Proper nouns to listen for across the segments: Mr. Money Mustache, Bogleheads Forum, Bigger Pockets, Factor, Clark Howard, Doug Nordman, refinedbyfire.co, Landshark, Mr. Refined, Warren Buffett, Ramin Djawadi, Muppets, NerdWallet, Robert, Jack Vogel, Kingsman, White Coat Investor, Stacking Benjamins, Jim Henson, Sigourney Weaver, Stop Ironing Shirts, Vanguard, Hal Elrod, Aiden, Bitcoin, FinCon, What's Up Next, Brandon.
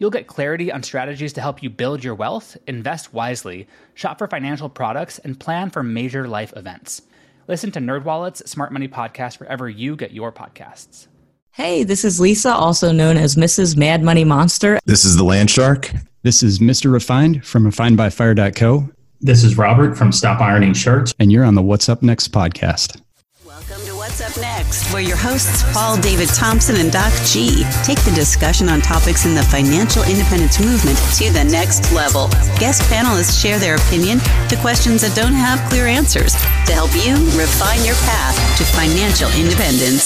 You'll get clarity on strategies to help you build your wealth, invest wisely, shop for financial products, and plan for major life events. Listen to NerdWallet's Smart Money Podcast wherever you get your podcasts. Hey, this is Lisa, also known as Mrs. Mad Money Monster. This is the Landshark. This is Mr. Refined from refinedbyfire.co. This is Robert from Stop Ironing Shirts. And you're on the What's Up Next podcast. Welcome to What's Up Next, where your hosts Paul David Thompson and Doc G take the discussion on topics in the financial independence movement to the next level. Guest panelists share their opinion to questions that don't have clear answers to help you refine your path to financial independence.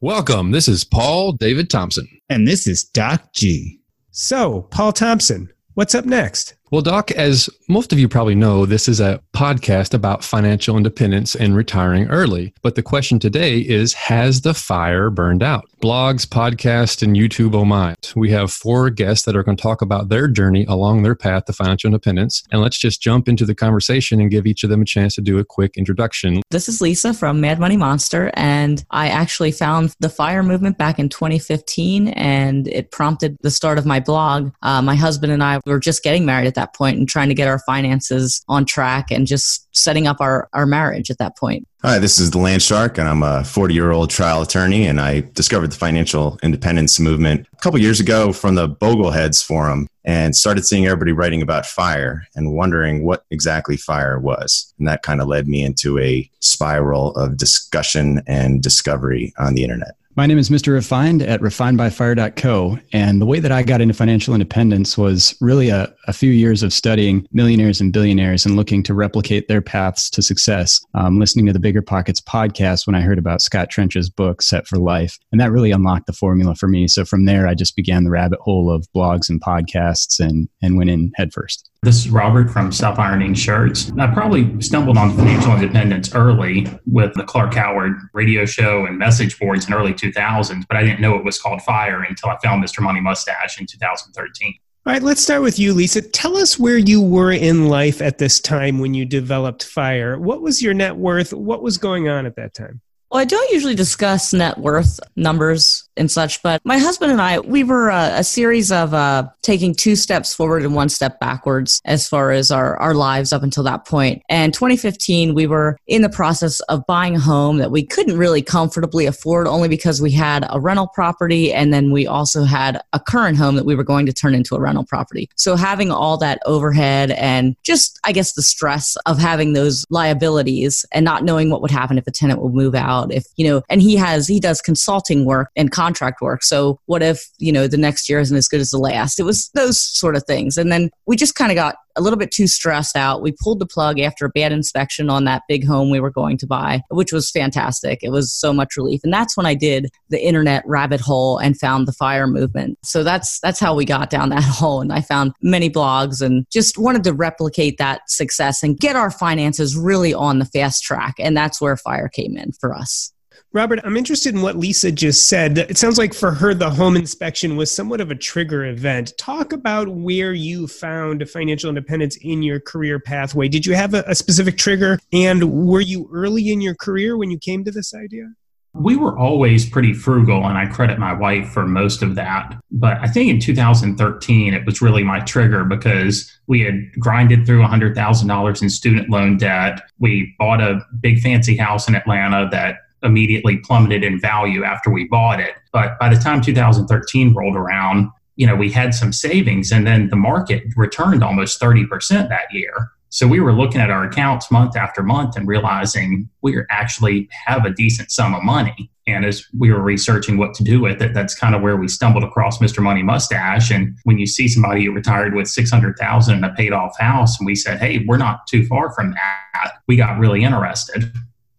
Welcome. This is Paul David Thompson. And this is Doc G. So, Paul Thompson, what's up next? Well, Doc, as most of you probably know, this is a podcast about financial independence and retiring early. But the question today is, has the fire burned out? Blogs, podcasts, and YouTube, oh my. We have four guests that are going to talk about their journey along their path to financial independence. And let's just jump into the conversation and give each of them a chance to do a quick introduction. This is Lisa from Mad Money Monster, and I actually found the FIRE movement back in 2015, and it prompted the start of my blog. My husband and I were just getting married at that point and trying to get our finances on track and just setting up our marriage at that point. Hi, this is the Landshark, and I'm a 40-year-old trial attorney, and I discovered the financial independence movement a couple years ago from the Bogleheads Forum and started seeing everybody writing about FIRE and wondering what exactly FIRE was. And that kind of led me into a spiral of discussion and discovery on the internet. My name is Mr. Refined at refinedbyfire.co, and the way that I got into financial independence was really a few years of studying millionaires and billionaires and looking to replicate their paths to success, listening to the Bigger Pockets podcast when I heard about Scott Trench's book, Set for Life, and that really unlocked the formula for me. So from there, I just began the rabbit hole of blogs and podcasts and went in headfirst. This is Robert from Stop Ironing Shirts. And I probably stumbled on financial independence early with the Clark Howard radio show and message boards in early 2000s, but I didn't know it was called FIRE until I found Mr. Money Mustache in 2013. All right, let's start with you, Lisa. Tell us where you were in life at this time when you developed FIRE. What was your net worth? What was going on at that time? Well, I don't usually discuss net worth numbers and such, but my husband and I, we were a series of taking two steps forward and one step backwards as far as our lives up until that point. And 2015, we were in the process of buying a home that we couldn't really comfortably afford only because we had a rental property. And then we also had a current home that we were going to turn into a rental property. So having all that overhead and just, I guess, the stress of having those liabilities and not knowing what would happen if a tenant would move out. If, you know, and he does consulting work and contract work. So what if, you know, the next year isn't as good as the last? It was those sort of things. And then we just kind of got a little bit too stressed out. We pulled the plug after a bad inspection on that big home we were going to buy, which was fantastic. It was so much relief. And that's when I did the internet rabbit hole and found the FIRE movement. So that's how we got down that hole. And I found many blogs and just wanted to replicate that success and get our finances really on the fast track. And that's where FIRE came in for us. Robert, I'm interested in what Lisa just said. It sounds like for her, the home inspection was somewhat of a trigger event. Talk about where you found financial independence in your career pathway. Did you have a specific trigger? And were you early in your career when you came to this idea? We were always pretty frugal, and I credit my wife for most of that. But I think in 2013, it was really my trigger because we had grinded through $100,000 in student loan debt. We bought a big fancy house in Atlanta that immediately plummeted in value after we bought it. But by the time 2013 rolled around, you know, we had some savings, and then the market returned almost 30% that year. So we were looking at our accounts month after month and realizing we actually have a decent sum of money. And as we were researching what to do with it, that's kind of where we stumbled across Mr. Money Mustache. And when you see somebody who retired with $600,000 and a paid off house, and we said, hey, we're not too far from that, we got really interested.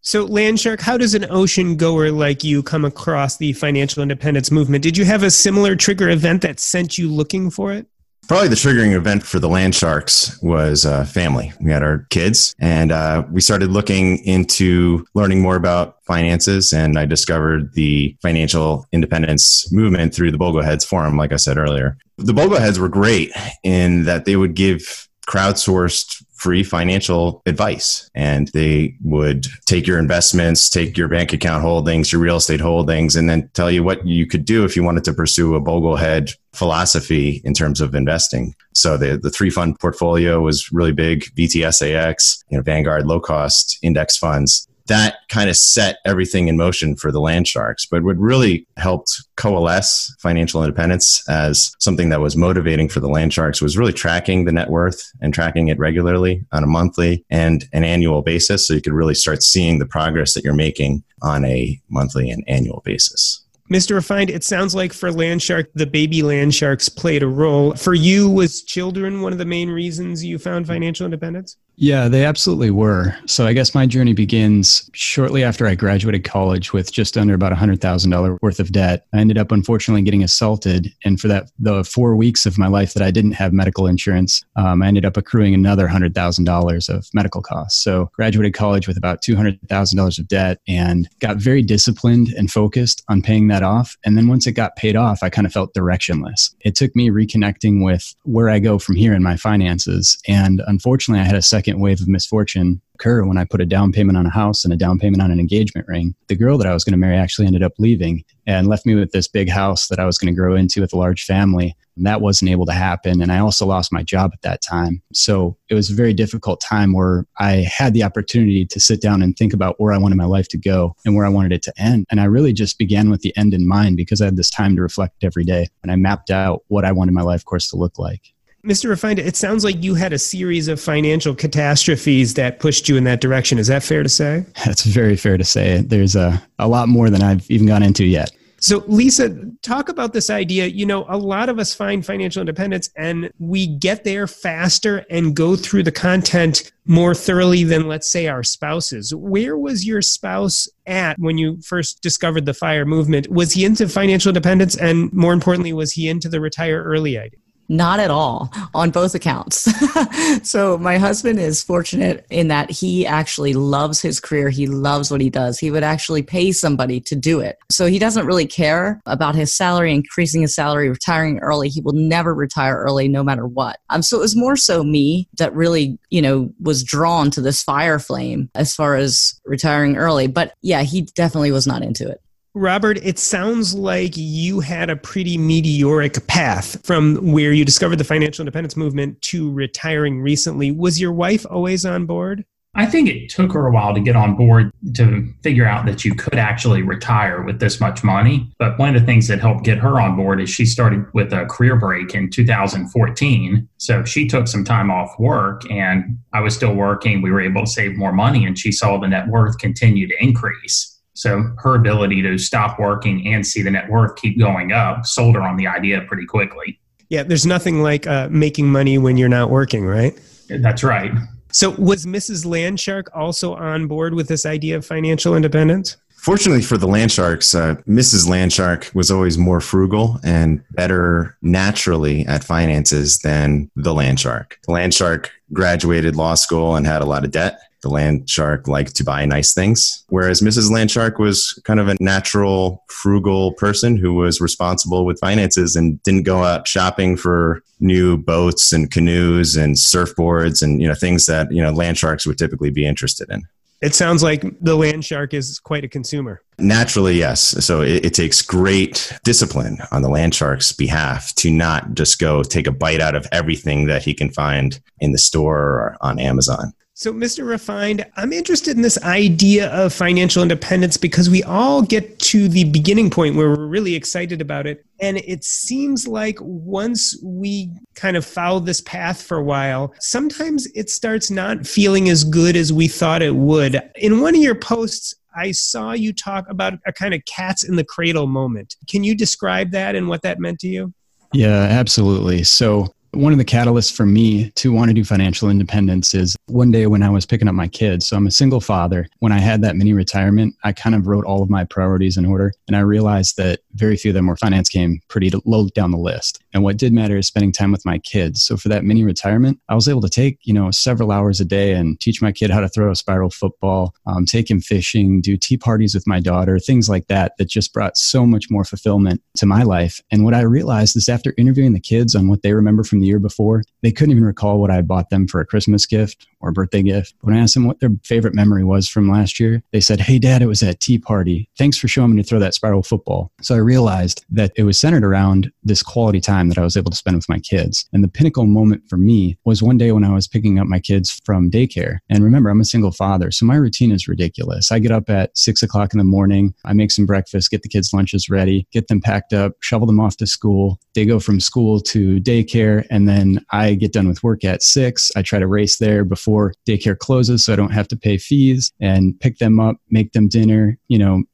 So Landshark, how does an ocean goer like you come across the financial independence movement? Did you have a similar trigger event that sent you looking for it? Probably the triggering event for the Landsharks was family. We had our kids, and we started looking into learning more about finances, and I discovered the financial independence movement through the Bogleheads Forum, like I said earlier. The Bogleheads were great in that they would give crowdsourced free financial advice, and they would take your investments, take your bank account holdings, your real estate holdings, and then tell you what you could do if you wanted to pursue a Boglehead philosophy in terms of investing. So the three fund portfolio was really big: VTSAX, Vanguard low cost index funds. That kind of set everything in motion for the Landsharks, but what really helped coalesce financial independence as something that was motivating for the Landsharks was really tracking the net worth and tracking it regularly on a monthly and an annual basis, so you could really start seeing the progress that you're making on a monthly and annual basis. Mr. Refined, it sounds like for Landshark, the baby Landsharks played a role. For you, was children one of the main reasons you found financial independence? Yeah, they absolutely were. So I guess my journey begins shortly after I graduated college with just under about $100,000 worth of debt. I ended up, unfortunately, getting assaulted. And for the 4 weeks of my life that I didn't have medical insurance, I ended up accruing another $100,000 of medical costs. So graduated college with about $200,000 of debt and got very disciplined and focused on paying that off. And then once it got paid off, I kind of felt directionless. It took me reconnecting with where I go from here in my finances. And unfortunately, I had a second wave of misfortune occur when I put a down payment on a house and a down payment on an engagement ring. The girl that I was going to marry actually ended up leaving and left me with this big house that I was going to grow into with a large family. And that wasn't able to happen. And I also lost my job at that time. So it was a very difficult time where I had the opportunity to sit down and think about where I wanted my life to go and where I wanted it to end. And I really just began with the end in mind because I had this time to reflect every day. And I mapped out what I wanted my life course to look like. Mr. Refined, it sounds like you had a series of financial catastrophes that pushed you in that direction. Is that fair to say? That's very fair to say. There's a lot more than I've even gone into yet. So Lisa, talk about this idea. You know, a lot of us find financial independence and we get there faster and go through the content more thoroughly than, let's say, our spouses. Where was your spouse at when you first discovered the FIRE movement? Was he into financial independence? And more importantly, was he into the retire early idea? Not at all, on both accounts. So my husband is fortunate in that he actually loves his career. He loves what he does. He would actually pay somebody to do it. So he doesn't really care about his salary, increasing his salary, retiring early. He will never retire early, no matter what. So it was more so me that really, was drawn to this fire flame as far as retiring early. But yeah, he definitely was not into it. Robert, it sounds like you had a pretty meteoric path from where you discovered the financial independence movement to retiring recently. Was your wife always on board? I think it took her a while to get on board to figure out that you could actually retire with this much money. But one of the things that helped get her on board is she started with a career break in 2014. So she took some time off work and I was still working. We were able to save more money and she saw the net worth continue to increase. So her ability to stop working and see the net worth keep going up sold her on the idea pretty quickly. Yeah, there's nothing like making money when you're not working, right? That's right. So was Mrs. Landshark also on board with this idea of financial independence? Fortunately for the Landsharks, Mrs. Landshark was always more frugal and better naturally at finances than the Landshark. The Landshark graduated law school and had a lot of debt. The Landshark liked to buy nice things, whereas Mrs. Landshark was kind of a natural, frugal person who was responsible with finances and didn't go out shopping for new boats and canoes and surfboards and things that Landsharks would typically be interested in. It sounds like the Landshark is quite a consumer. Naturally, yes. So it takes great discipline on the Landshark's behalf to not just go take a bite out of everything that he can find in the store or on Amazon. So, Mr. Refined, I'm interested in this idea of financial independence because we all get to the beginning point where we're really excited about it. And it seems like once we kind of follow this path for a while, sometimes it starts not feeling as good as we thought it would. In one of your posts, I saw you talk about a kind of cats in the cradle moment. Can you describe that and what that meant to you? Yeah, absolutely. So, one of the catalysts for me to want to do financial independence is one day when I was picking up my kids. So I'm a single father. When I had that mini retirement, I kind of wrote all of my priorities in order. And I realized that very few of them were finance, came pretty low down the list. And what did matter is spending time with my kids. So for that mini retirement, I was able to take, several hours a day and teach my kid how to throw a spiral football, take him fishing, do tea parties with my daughter, things like that, that just brought so much more fulfillment to my life. And what I realized is after interviewing the kids on what they remember from the year before, they couldn't even recall what I bought them for a Christmas gift or a birthday gift. When I asked them what their favorite memory was from last year, they said, "Hey, Dad, it was that tea party. Thanks for showing me to throw that spiral football." So I realized that it was centered around this quality time that I was able to spend with my kids. And the pinnacle moment for me was one day when I was picking up my kids from daycare. And remember, I'm a single father, so my routine is ridiculous. I get up at 6 o'clock in the morning. I make some breakfast, get the kids' lunches ready, get them packed up, shovel them off to school. They go from school to daycare. And then I get done with work at 6. I try to race there before daycare closes so I don't have to pay fees, and pick them up, make them dinner,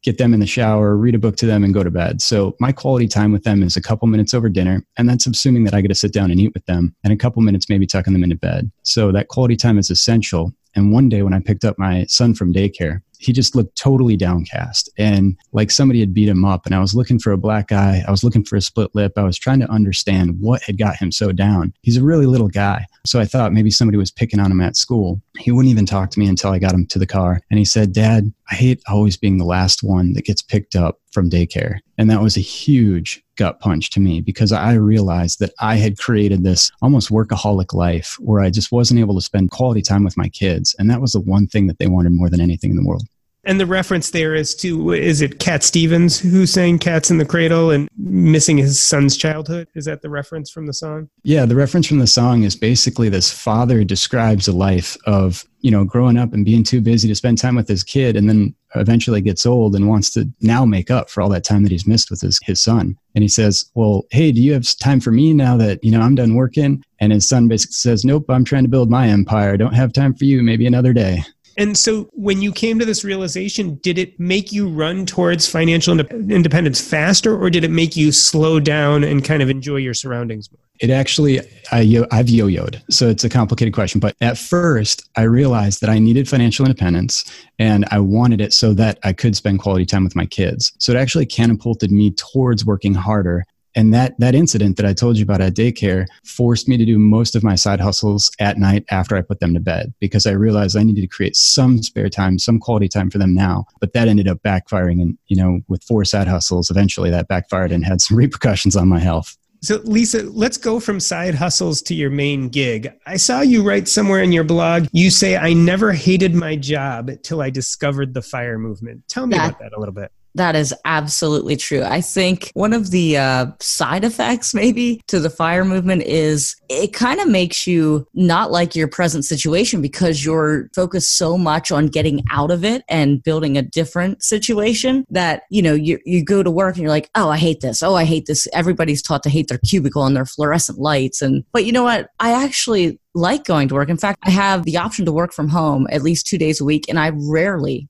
get them in the shower, read a book to them, and go to bed. So my quality time with them is a couple minutes over dinner. And that's assuming that I get to sit down and eat with them, and a couple minutes maybe tucking them into bed. So that quality time is essential. And one day when I picked up my son from daycare, he just looked totally downcast and like somebody had beat him up. And I was looking for a black eye. I was looking for a split lip. I was trying to understand what had got him so down. He's a really little guy. So I thought maybe somebody was picking on him at school. He wouldn't even talk to me until I got him to the car. And he said, "Dad, I hate always being the last one that gets picked up from daycare." And that was a huge gut punch to me because I realized that I had created this almost workaholic life where I just wasn't able to spend quality time with my kids. And that was the one thing that they wanted more than anything in the world. And the reference there is to, is it Cat Stevens who sang Cats in the Cradle and missing his son's childhood? Is that the reference from the song? Yeah, the reference from the song is basically this father describes a life of, growing up and being too busy to spend time with his kid, and then eventually gets old and wants to now make up for all that time that he's missed with his son. And he says, "Well, hey, do you have time for me now that, I'm done working?" And his son basically says, "Nope, I'm trying to build my empire. I don't have time for you. Maybe another day." And so when you came to this realization, did it make you run towards financial independence faster, or did it make you slow down and kind of enjoy your surroundings more? It actually, I've yo-yoed. So it's a complicated question. But at first, I realized that I needed financial independence and I wanted it so that I could spend quality time with my kids. So it actually catapulted me towards working harder. And that incident that I told you about at daycare forced me to do most of my side hustles at night after I put them to bed, because I realized I needed to create some spare time, some quality time for them now. But that ended up backfiring. And, with 4 side hustles, eventually that backfired and had some repercussions on my health. So Lisa, let's go from side hustles to your main gig. I saw you write somewhere in your blog, you say, "I never hated my job till I discovered the FIRE movement." Tell me about that a little bit. That is absolutely true. I think one of the side effects maybe to the FIRE movement is it kind of makes you not like your present situation because you're focused so much on getting out of it and building a different situation that, you go to work and you're like, "Oh, I hate this. Oh, I hate this." Everybody's taught to hate their cubicle and their fluorescent lights. But you know what? I actually like going to work. In fact, I have the option to work from home at least 2 days a week. And I rarely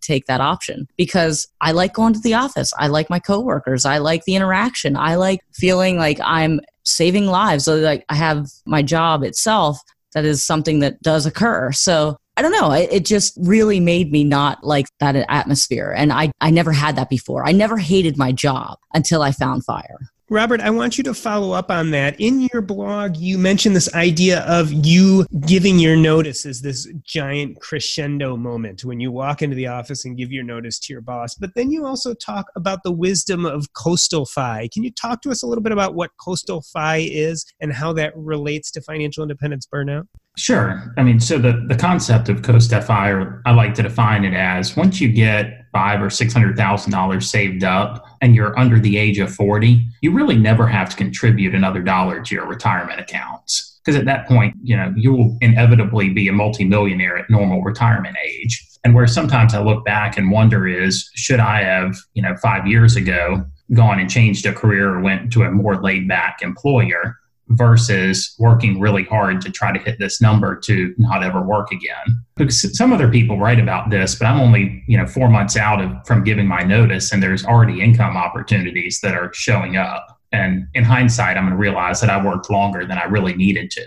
take that option because I like going to the office. I like my coworkers. I like the interaction. I like feeling like I'm saving lives. So like I have my job itself. That is something that does occur. So I don't know. It just really made me not like that atmosphere. And I never had that before. I never hated my job until I found FIRE. Robert, I want you to follow up on that. In your blog, you mentioned this idea of you giving your notice as this giant crescendo moment when you walk into the office and give your notice to your boss. But then you also talk about the wisdom of Coastal Fi. Can you talk to us a little bit about what Coastal Fi is and how that relates to financial independence burnout? Sure. So the concept of Coastal Fi, or I like to define it as, once you get $500,000 or $600,000 saved up and you're under the age of 40, you really never have to contribute another dollar to your retirement accounts. Because at that point, you know, you'll inevitably be a multimillionaire at normal retirement age. And where sometimes I look back and wonder is, should I have, 5 years ago gone and changed a career or went to a more laid back employer versus working really hard to try to hit this number to not ever work again? Because some other people write about this, but I'm only, 4 months out from giving my notice, and there's already income opportunities that are showing up. And in hindsight, I'm going to realize that I worked longer than I really needed to.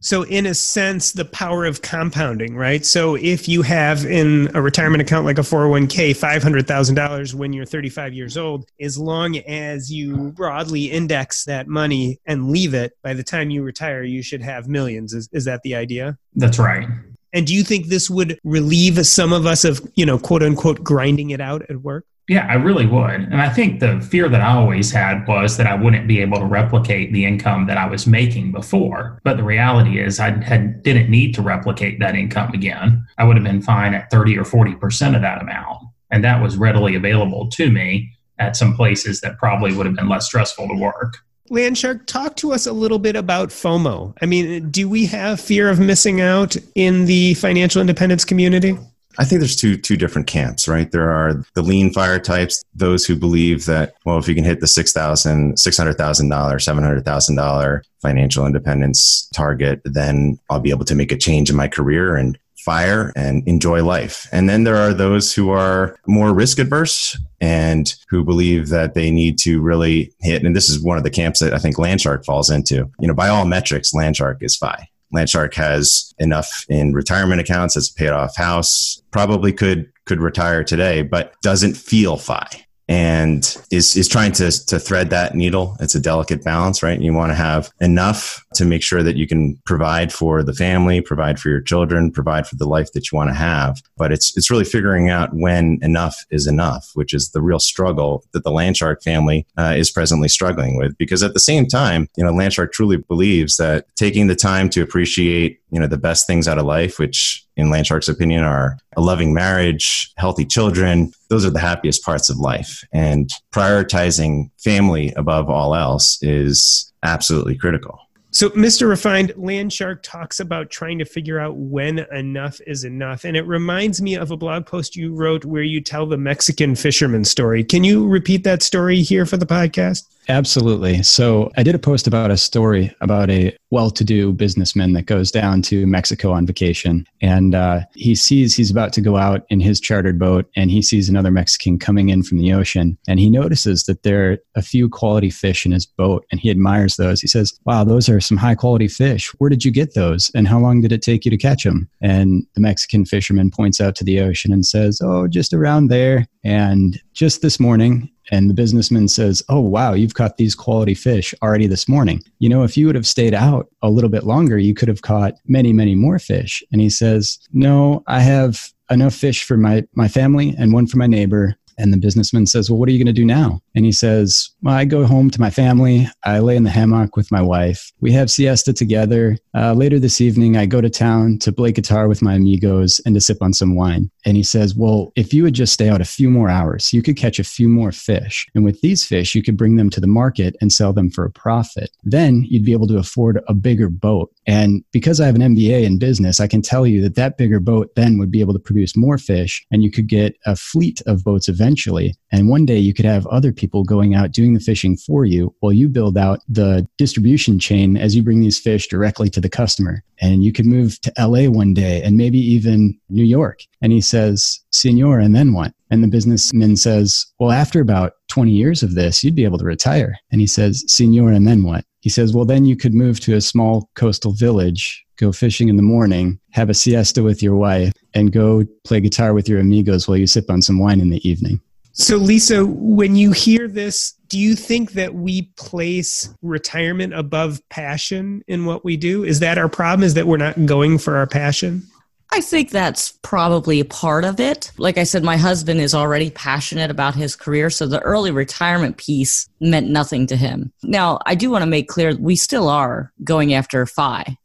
So in a sense, the power of compounding, right? So if you have in a retirement account like a 401k, $500,000 when you're 35 years old, as long as you broadly index that money and leave it, by the time you retire, you should have millions. Is that the idea? That's right. And do you think this would relieve some of us of, quote unquote, grinding it out at work? Yeah, I really would. And I think the fear that I always had was that I wouldn't be able to replicate the income that I was making before. But the reality is I didn't need to replicate that income again. I would have been fine at 30 or 40% of that amount. And that was readily available to me at some places that probably would have been less stressful to work. Landshark, talk to us a little bit about FOMO. I mean, do we have fear of missing out in the financial independence community? I think there's two different camps, right? There are the lean fire types, those who believe that, well, if you can hit the $6,000, $600,000, $700,000 financial independence target, then I'll be able to make a change in my career and fire and enjoy life. And then there are those who are more risk adverse and who believe that they need to really hit. And this is one of the camps that I think Landshark falls into. By all metrics, Landshark is FI. Landshark has enough in retirement accounts, has a paid off house, probably could retire today, but doesn't feel FI, and is trying to thread that needle. It's a delicate balance, right? You want to have enough to make sure that you can provide for the family, provide for your children, provide for the life that you want to have. But it's really figuring out when enough is enough, which is the real struggle that the Landshark family is presently struggling with. Because at the same time, Landshark truly believes that taking the time to appreciate, the best things out of life, which in Landshark's opinion are a loving marriage, healthy children, those are the happiest parts of life. And prioritizing family above all else is absolutely critical. So, Mr. Refined, Landshark talks about trying to figure out when enough is enough. And it reminds me of a blog post you wrote where you tell the Mexican fisherman story. Can you repeat that story here for the podcast? Absolutely. So I did a post about a story about a well-to-do businessman that goes down to Mexico on vacation. And he sees he's about to go out in his chartered boat, and he sees another Mexican coming in from the ocean. And he notices that there are a few quality fish in his boat, and he admires those. He says, wow, those are some high-quality fish. Where did you get those? And how long did it take you to catch them? And the Mexican fisherman points out to the ocean and says, oh, just around there. And just this morning. And the businessman says, oh, wow, you've caught these quality fish already this morning. If you would have stayed out a little bit longer, you could have caught many, many more fish. And he says, no, I have enough fish for my family and one for my neighbor. And the businessman says, well, what are you going to do now? And he says, well, I go home to my family. I lay in the hammock with my wife. We have siesta together. Later this evening, I go to town to play guitar with my amigos and to sip on some wine. And he says, well, if you would just stay out a few more hours, you could catch a few more fish. And with these fish, you could bring them to the market and sell them for a profit. Then you'd be able to afford a bigger boat. And because I have an MBA in business, I can tell you that that bigger boat then would be able to produce more fish, and you could get a fleet of boats eventually. And one day you could have other people going out doing the fishing for you while you build out the distribution chain as you bring these fish directly to the customer. And you could move to LA one day and maybe even New York. And he says, Senor, and then what? And the businessman says, well, after about 20 years of this, you'd be able to retire. And he says, Senor, and then what? He says, well, then you could move to a small coastal village, go fishing in the morning, have a siesta with your wife, and go play guitar with your amigos while you sip on some wine in the evening. So, Lisa, when you hear this, do you think that we place retirement above passion in what we do? Is that our problem? Is that we're not going for our passion? I think that's probably a part of it. Like I said, my husband is already passionate about his career, so the early retirement piece meant nothing to him. Now, I do want to make clear we still are going after FI.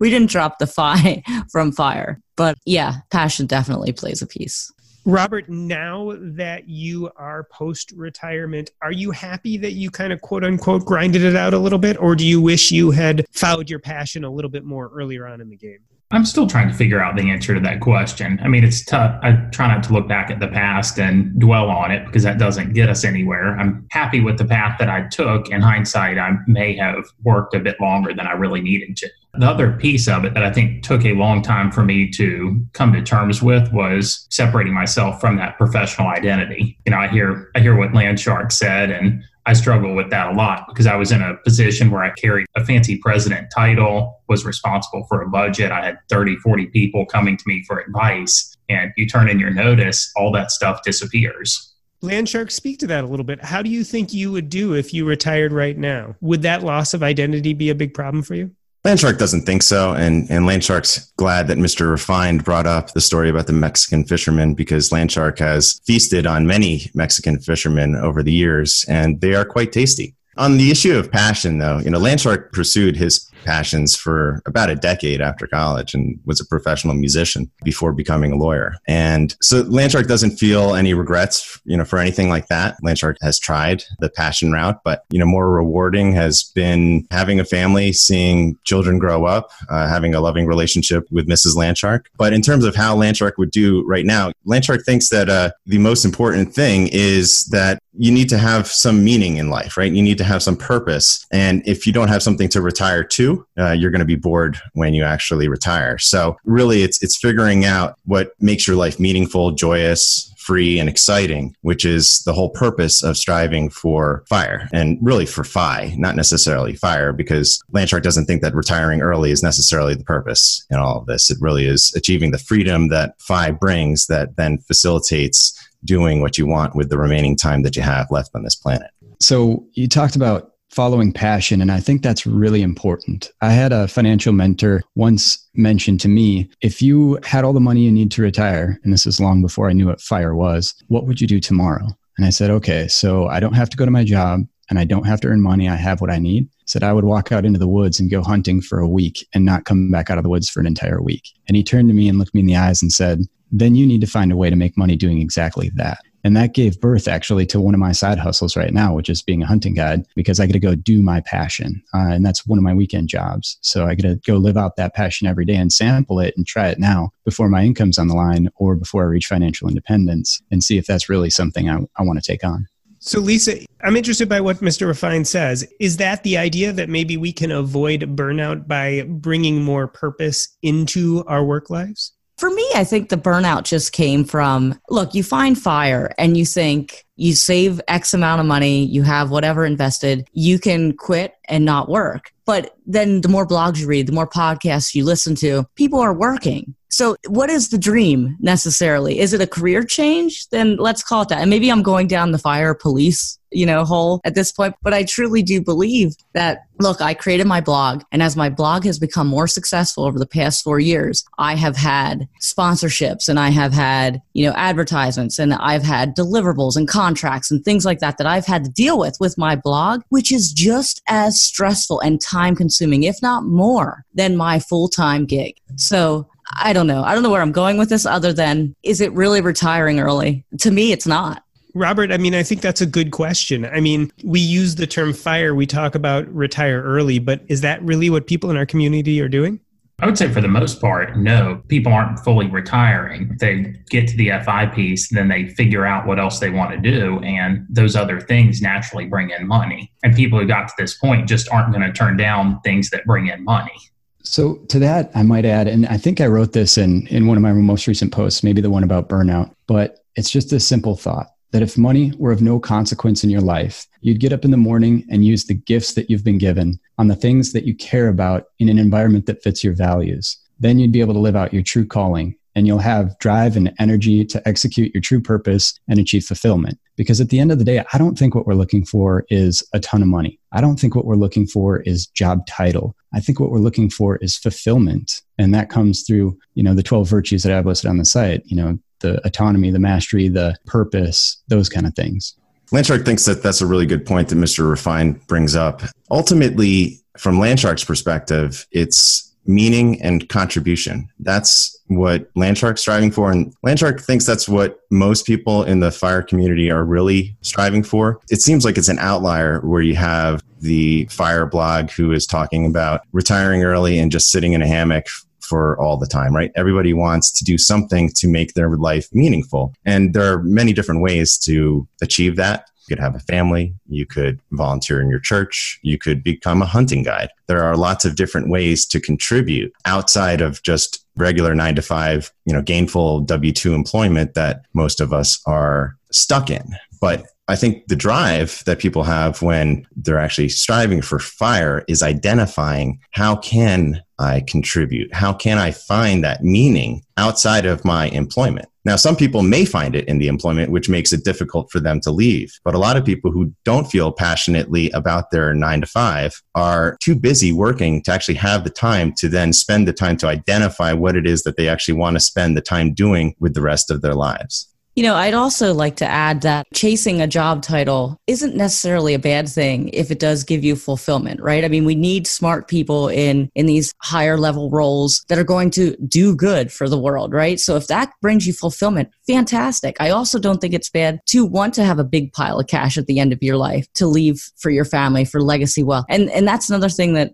We didn't drop the FI from fire. But yeah, passion definitely plays a piece. Robert, now that you are post-retirement, are you happy that you kind of quote-unquote grinded it out a little bit, or do you wish you had followed your passion a little bit more earlier on in the game? I'm still trying to figure out the answer to that question. I mean, it's tough. I try not to look back at the past and dwell on it because that doesn't get us anywhere. I'm happy with the path that I took. In hindsight, I may have worked a bit longer than I really needed to. The other piece of it that I think took a long time for me to come to terms with was separating myself from that professional identity. You know, I hear what Landshark said, and I struggle with that a lot because I was in a position where I carried a fancy president title, was responsible for a budget. I had 30, 40 people coming to me for advice, and you turn in your notice, all that stuff disappears. Landshark, speak to that a little bit. How do you think you would do if you retired right now? Would that loss of identity be a big problem for you? Landshark doesn't think so, and Landshark's glad that Mr. Refined brought up the story about the Mexican fishermen, because Landshark has feasted on many Mexican fishermen over the years, and they are quite tasty. On the issue of passion, though, you know, Landshark pursued his passions for about a decade after college and was a professional musician before becoming a lawyer. And so Landshark doesn't feel any regrets, you know, for anything like that. Landshark has tried the passion route, but, you know, more rewarding has been having a family, seeing children grow up, having a loving relationship with Mrs. Landshark. But in terms of how Landshark would do right now, Landshark thinks that the most important thing is that you need to have some meaning in life, right? You need to have some purpose. And if you don't have something to retire to, you're going to be bored when you actually retire. So really, it's figuring out what makes your life meaningful, joyous, free, and exciting, which is the whole purpose of striving for FIRE, and really for FI, not necessarily FIRE, because Landshark doesn't think that retiring early is necessarily the purpose in all of this. It really is achieving the freedom that FI brings that then facilitates doing what you want with the remaining time that you have left on this planet. So you talked about following passion, and I think that's really important. I had a financial mentor once mention to me, if you had all the money you need to retire, and this is long before I knew what FIRE was, what would you do tomorrow? And I said, okay, so I don't have to go to my job and I don't have to earn money. I have what I need. I said, I would walk out into the woods and go hunting for a week and not come back out of the woods for an entire week. And he turned to me and looked me in the eyes and said, then you need to find a way to make money doing exactly that. And that gave birth actually to one of my side hustles right now, which is being a hunting guide, because I get to go do my passion. And that's one of my weekend jobs. So I get to go live out that passion every day and sample it and try it now before my income's on the line or before I reach financial independence and see if that's really something I want to take on. So Lisa, I'm interested by what Mr. Refined says. Is that the idea that maybe we can avoid burnout by bringing more purpose into our work lives? For me, I think the burnout just came from, look, you find FIRE and you think you save X amount of money, you have whatever invested, you can quit and not work. But then the more blogs you read, the more podcasts you listen to, people are working. So what is the dream necessarily? Is it a career change? Then let's call it that. And maybe I'm going down the FIRE police, you know, hole at this point. But I truly do believe that, look, I created my blog. And as my blog has become more successful over the past 4 years, I have had sponsorships and I have had, you know, advertisements and I've had deliverables and contracts and things like that that I've had to deal with my blog, which is just as stressful and time consuming, if not more, than my full-time gig. So I don't know. I don't know where I'm going with this other than, is it really retiring early? To me, it's not. Robert, I mean, I think that's a good question. I mean, we use the term FIRE, we talk about retire early, but is that really what people in our community are doing? I would say for the most part, no, people aren't fully retiring. They get to the FI piece, then they figure out what else they want to do. And those other things naturally bring in money. And people who got to this point just aren't going to turn down things that bring in money. So to that, I might add, and I think I wrote this in one of my most recent posts, maybe the one about burnout, but it's just a simple thought that if money were of no consequence in your life, you'd get up in the morning and use the gifts that you've been given on the things that you care about in an environment that fits your values. Then you'd be able to live out your true calling and you'll have drive and energy to execute your true purpose and achieve fulfillment. Because at the end of the day, I don't think what we're looking for is a ton of money. I don't think what we're looking for is job title. I think what we're looking for is fulfillment. And that comes through, you know, the 12 virtues that I've listed on the site, you know, the autonomy, the mastery, the purpose, those kind of things. Landshark thinks that that's a really good point that Mr. Refined brings up. Ultimately, from Landshark's perspective, it's meaning and contribution. That's what Landshark's striving for. And Landshark thinks that's what most people in the FIRE community are really striving for. It seems like it's an outlier where you have the FIRE blog who is talking about retiring early and just sitting in a hammock for all the time, right? Everybody wants to do something to make their life meaningful. And there are many different ways to achieve that. You could have a family, you could volunteer in your church, you could become a hunting guide. There are lots of different ways to contribute outside of just regular 9-to-5, gainful W-2 employment that most of us are stuck in. But I think the drive that people have when they're actually striving for FIRE is identifying, how can I contribute? How can I find that meaning outside of my employment? Now, some people may find it in the employment, which makes it difficult for them to leave. But a lot of people who don't feel passionately about their 9-to-5 are too busy working to actually have the time to then spend the time to identify what it is that they actually want to spend the time doing with the rest of their lives. I'd also like to add that chasing a job title isn't necessarily a bad thing if it does give you fulfillment, right? I mean, we need smart people in these higher level roles that are going to do good for the world, right? So if that brings you fulfillment, fantastic. I also don't think it's bad to want to have a big pile of cash at the end of your life to leave for your family, for legacy wealth. And that's another thing that,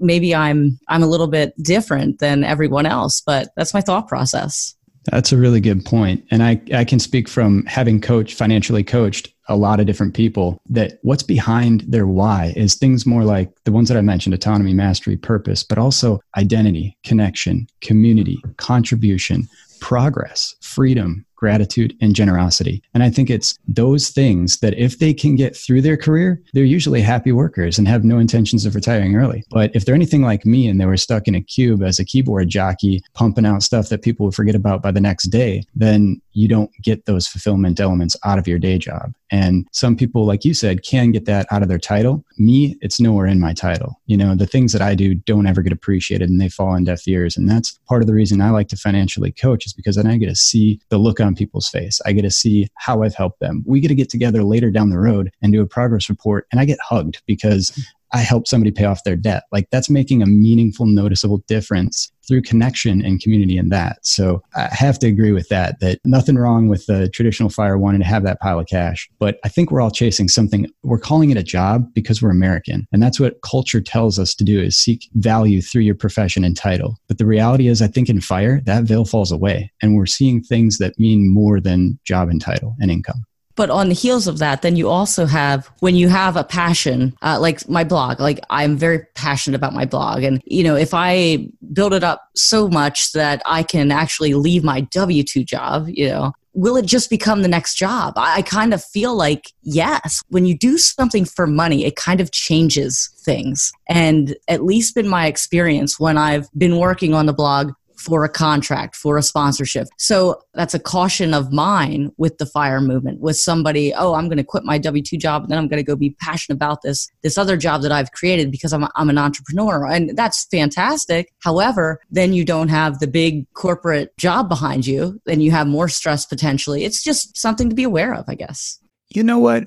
maybe I'm a little bit different than everyone else, but that's my thought process. That's a really good point. And I can speak from having financially coached a lot of different people, that what's behind their why is things more like the ones that I mentioned: autonomy, mastery, purpose, but also identity, connection, community, contribution, progress, freedom, gratitude, and generosity. And I think it's those things that if they can get through their career, they're usually happy workers and have no intentions of retiring early. But if they're anything like me and they were stuck in a cube as a keyboard jockey, pumping out stuff that people would forget about by the next day, then you don't get those fulfillment elements out of your day job. And some people, like you said, can get that out of their title. Me, it's nowhere in my title. The things that I do don't ever get appreciated and they fall on deaf ears. And that's part of the reason I like to financially coach, is because then I get to see the look on people's face. I get to see how I've helped them. We get to get together later down the road and do a progress report, and I get hugged because I helped somebody pay off their debt. Like, that's making a meaningful, noticeable difference through connection and community in that. So I have to agree with that nothing wrong with the traditional FIRE wanting to have that pile of cash. But I think we're all chasing something. We're calling it a job because we're American. And that's what culture tells us to do, is seek value through your profession and title. But the reality is, I think in FIRE, that veil falls away. And we're seeing things that mean more than job and title and income. But on the heels of that, then you also have, when you have a passion, like my blog, like I'm very passionate about my blog. And, if I build it up so much that I can actually leave my W-2 job, will it just become the next job? I kind of feel like, yes, when you do something for money, it kind of changes things. And at least in my experience, when I've been working on the blog, for a contract, for a sponsorship. So that's a caution of mine with the FIRE movement, with somebody, I'm going to quit my W-2 job and then I'm going to go be passionate about this other job that I've created because I'm an entrepreneur. And that's fantastic. However, then you don't have the big corporate job behind you. Then you have more stress potentially. It's just something to be aware of, I guess. You know what?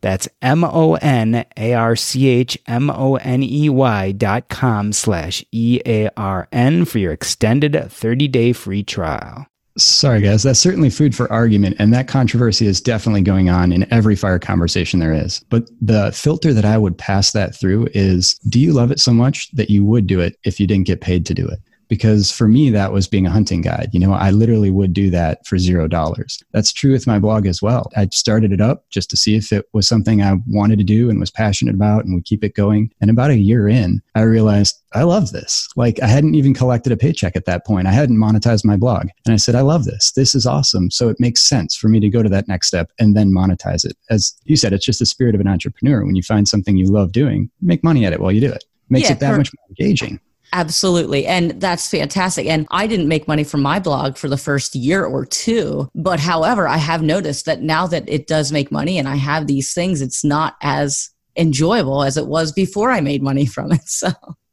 That's monarchmoney.com/EARN for your extended 30-day free trial. Sorry, guys. That's certainly food for argument. And that controversy is definitely going on in every FIRE conversation there is. But the filter that I would pass that through is, do you love it so much that you would do it if you didn't get paid to do it? Because for me, that was being a hunting guide. You know, I literally would do that for $0. That's true with my blog as well. I started it up just to see if it was something I wanted to do and was passionate about and would keep it going. And about a year in, I realized I love this. Like, I hadn't even collected a paycheck at that point. I hadn't monetized my blog. And I said, I love this. This is awesome. So it makes sense for me to go to that next step and then monetize it. As you said, it's just the spirit of an entrepreneur. When you find something you love doing, make money at it while you do it. Makes it that much more engaging. Absolutely. And that's fantastic. And I didn't make money from my blog for the first year or two. But however, I have noticed that now that it does make money and I have these things, it's not as enjoyable as it was before I made money from it. So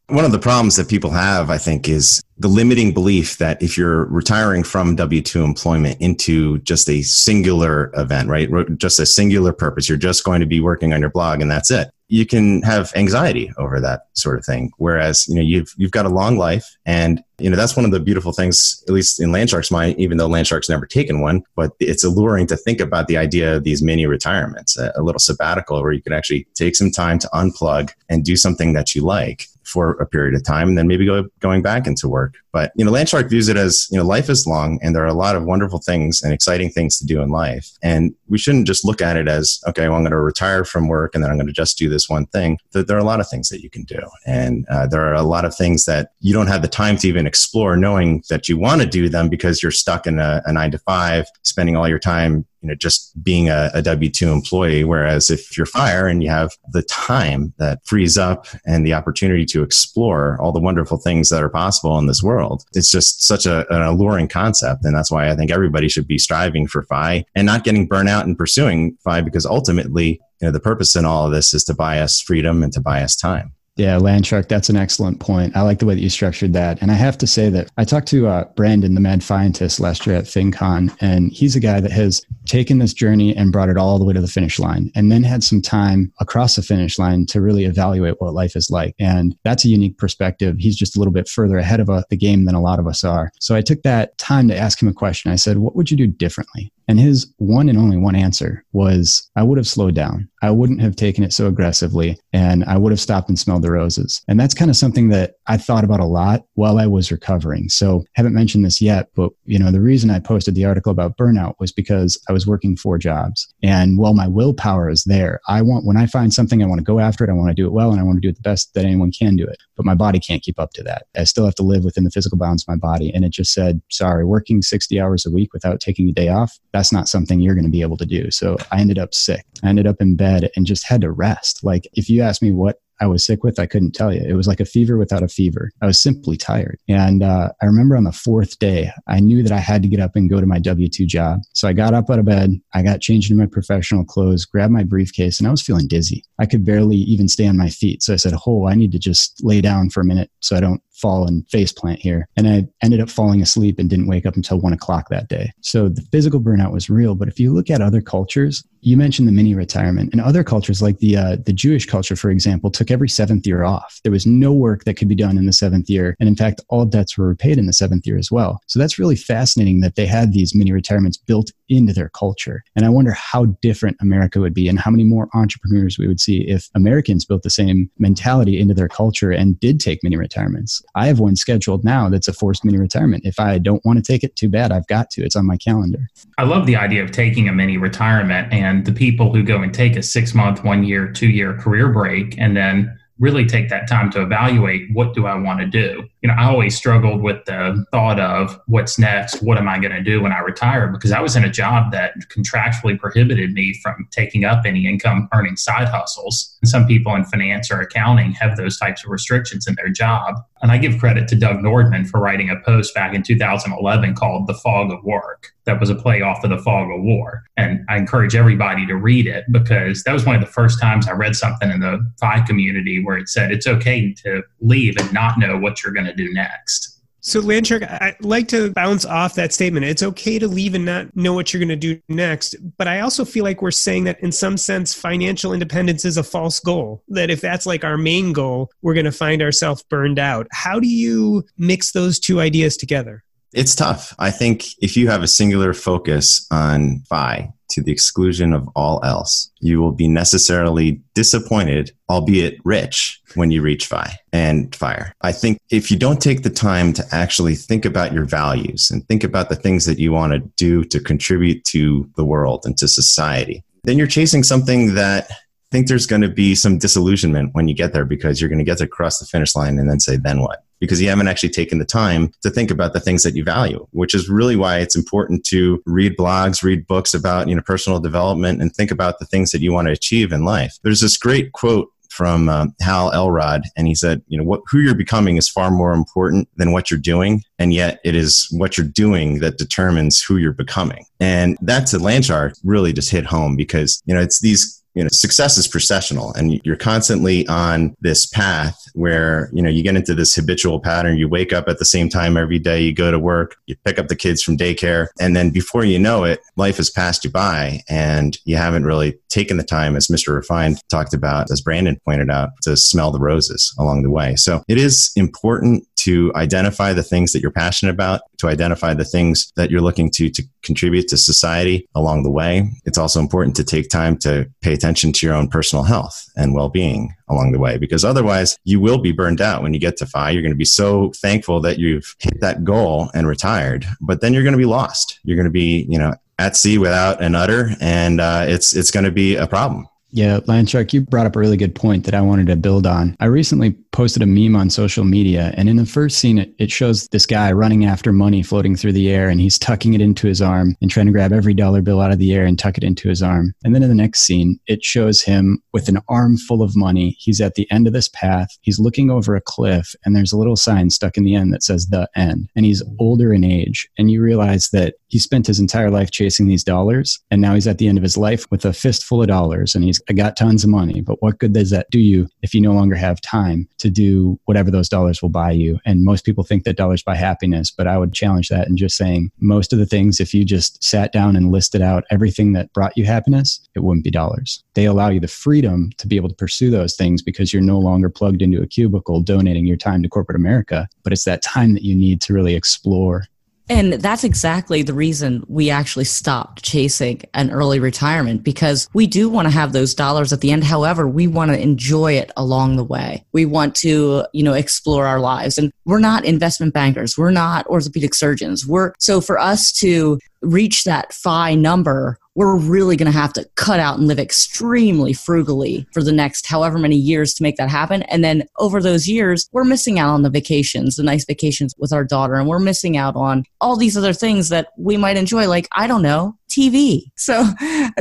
one of the problems that people have, I think, is the limiting belief that if you're retiring from W-2 employment into just a singular event, right? Just a singular purpose, you're just going to be working on your blog and that's it. You can have anxiety over that sort of thing. Whereas, you know, you've got a long life, and, you know, that's one of the beautiful things, at least in Landshark's mind, even though Landshark's never taken one, but it's alluring to think about the idea of these mini retirements, a little sabbatical where you can actually take some time to unplug and do something that you like for a period of time, and then maybe going back into work. But, you know, Landshark views it as, you know, life is long and there are a lot of wonderful things and exciting things to do in life. And we shouldn't just look at it as, okay, well, I'm going to retire from work and then I'm going to just do this one thing. There are a lot of things that you can do. And there are a lot of things that you don't have the time to even explore, knowing that you want to do them because you're stuck in a 9-to-5, spending all your time, you know, just being a W-2 employee. Whereas if you're FIRE and you have the time that frees up and the opportunity to explore all the wonderful things that are possible in this world, it's just such an alluring concept. And that's why I think everybody should be striving for FI and not getting burnt out and pursuing FI, because ultimately, you know, the purpose in all of this is to buy us freedom and to buy us time. Yeah, Landshark, that's an excellent point. I like the way that you structured that. And I have to say that I talked to Brandon, the Mad Fientist, last year at FinCon, and he's a guy that has taken this journey and brought it all the way to the finish line, and then had some time across the finish line to really evaluate what life is like. And that's a unique perspective. He's just a little bit further ahead of the game than a lot of us are. So I took that time to ask him a question. I said, what would you do differently? And his one and only one answer was, I would have slowed down. I wouldn't have taken it so aggressively, and I would have stopped and smelled the roses. And that's kind of something that I thought about a lot while I was recovering. So haven't mentioned this yet, but, you know, the reason I posted the article about burnout was because I was working 4 jobs. And while my willpower is there, when I find something, I want to go after it. I want to do it well, and I want to do it the best that anyone can do it. But my body can't keep up to that. I still have to live within the physical bounds of my body. And it just said, sorry, working 60 hours a week without taking a day off, that's not something you're going to be able to do. So I ended up sick. I ended up in bed and just had to rest. Like, if you ask me what I was sick with, I couldn't tell you. It was like a fever without a fever. I was simply tired. And I remember on the fourth day, I knew that I had to get up and go to my W-2 job. So I got up out of bed. I got changed into my professional clothes, grabbed my briefcase, and I was feeling dizzy. I could barely even stay on my feet. So I said, oh, I need to just lay down for a minute so I don't fall and face plant here. And I ended up falling asleep and didn't wake up until 1 o'clock that day. So the physical burnout was real. But if you look at other cultures, you mentioned the mini retirement, and other cultures like the Jewish culture, for example, took every seventh year off. There was no work that could be done in the seventh year. And in fact, all debts were repaid in the seventh year as well. So that's really fascinating that they had these mini retirements built into their culture. And I wonder how different America would be and how many more entrepreneurs we would see if Americans built the same mentality into their culture and did take mini retirements. I have one scheduled now that's a forced mini retirement. If I don't want to take it, too bad, I've got to. It's on my calendar. I love the idea of taking a mini retirement, and the people who go and take a 6-month, 1 year, 2 year career break and then really take that time to evaluate, what do I want to do? You know, I always struggled with the thought of what's next, what am I going to do when I retire? Because I was in a job that contractually prohibited me from taking up any income earning side hustles. And some people in finance or accounting have those types of restrictions in their job. And I give credit to Doug Nordman for writing a post back in 2011 called The Fog of Work. That was a play off of The Fog of War. And I encourage everybody to read it, because that was one of the first times I read something in the FI community where it said, it's okay to leave and not know what you're going to do next. So Landshark, I like to bounce off that statement. It's okay to leave and not know what you're going to do next. But I also feel like we're saying that in some sense, financial independence is a false goal. That if that's like our main goal, we're going to find ourselves burned out. How do you mix those two ideas together? It's tough. I think if you have a singular focus on FI to the exclusion of all else, you will be necessarily disappointed, albeit rich, when you reach FI and FIRE. I think if you don't take the time to actually think about your values and think about the things that you want to do to contribute to the world and to society, then you're chasing something that I think there's going to be some disillusionment when you get there, because you're going to get to cross the finish line and then say, then what? Because you haven't actually taken the time to think about the things that you value, which is really why it's important to read blogs, read books about, you know, personal development, and think about the things that you want to achieve in life. There's this great quote from Hal Elrod, and he said, you know, who you're becoming is far more important than what you're doing, and yet it is what you're doing that determines who you're becoming. And that, to Landshark, really just hit home, because, you know, it's these, you know, success is processional, and you're constantly on this path where, you know, you get into this habitual pattern. You wake up at the same time every day, you go to work, you pick up the kids from daycare, and then before you know it, life has passed you by, and you haven't really taken the time, as Mr. Refined talked about, as Brandon pointed out, to smell the roses along the way. So it is important to identify the things that you're passionate about, to identify the things that you're looking to contribute to society along the way. It's also important to take time to pay attention to your own personal health and well-being along the way, because otherwise you will be burned out when you get to FI. You're going to be so thankful that you've hit that goal and retired, but then you're going to be lost. You're going to be, you know, at sea without an udder, and it's going to be a problem. Yeah, Landshark, you brought up a really good point that I wanted to build on. I recently posted a meme on social media, and in the first scene, it shows this guy running after money floating through the air, and he's tucking it into his arm and trying to grab every dollar bill out of the air and tuck it into his arm. And then in the next scene, it shows him with an arm full of money. He's at the end of this path. He's looking over a cliff, and there's a little sign stuck in the end that says "The End." And he's older in age, and you realize that he spent his entire life chasing these dollars, and now he's at the end of his life with a fistful of dollars, and he's I got tons of money, but what good does that do you if you no longer have time to do whatever those dollars will buy you? And most people think that dollars buy happiness, but I would challenge that in just saying most of the things, if you just sat down and listed out everything that brought you happiness, it wouldn't be dollars. They allow you the freedom to be able to pursue those things because you're no longer plugged into a cubicle donating your time to corporate America, but it's that time that you need to really explore. And that's exactly the reason we actually stopped chasing an early retirement, because we do want to have those dollars at the end. However, we want to enjoy it along the way. We want to, you know, explore our lives. And we're not investment bankers. We're not orthopedic surgeons. So for us to reach that FI number, we're really going to have to cut out and live extremely frugally for the next however many years to make that happen. And then over those years, we're missing out on the vacations, the nice vacations with our daughter. And we're missing out on all these other things that we might enjoy, like, I don't know, TV. So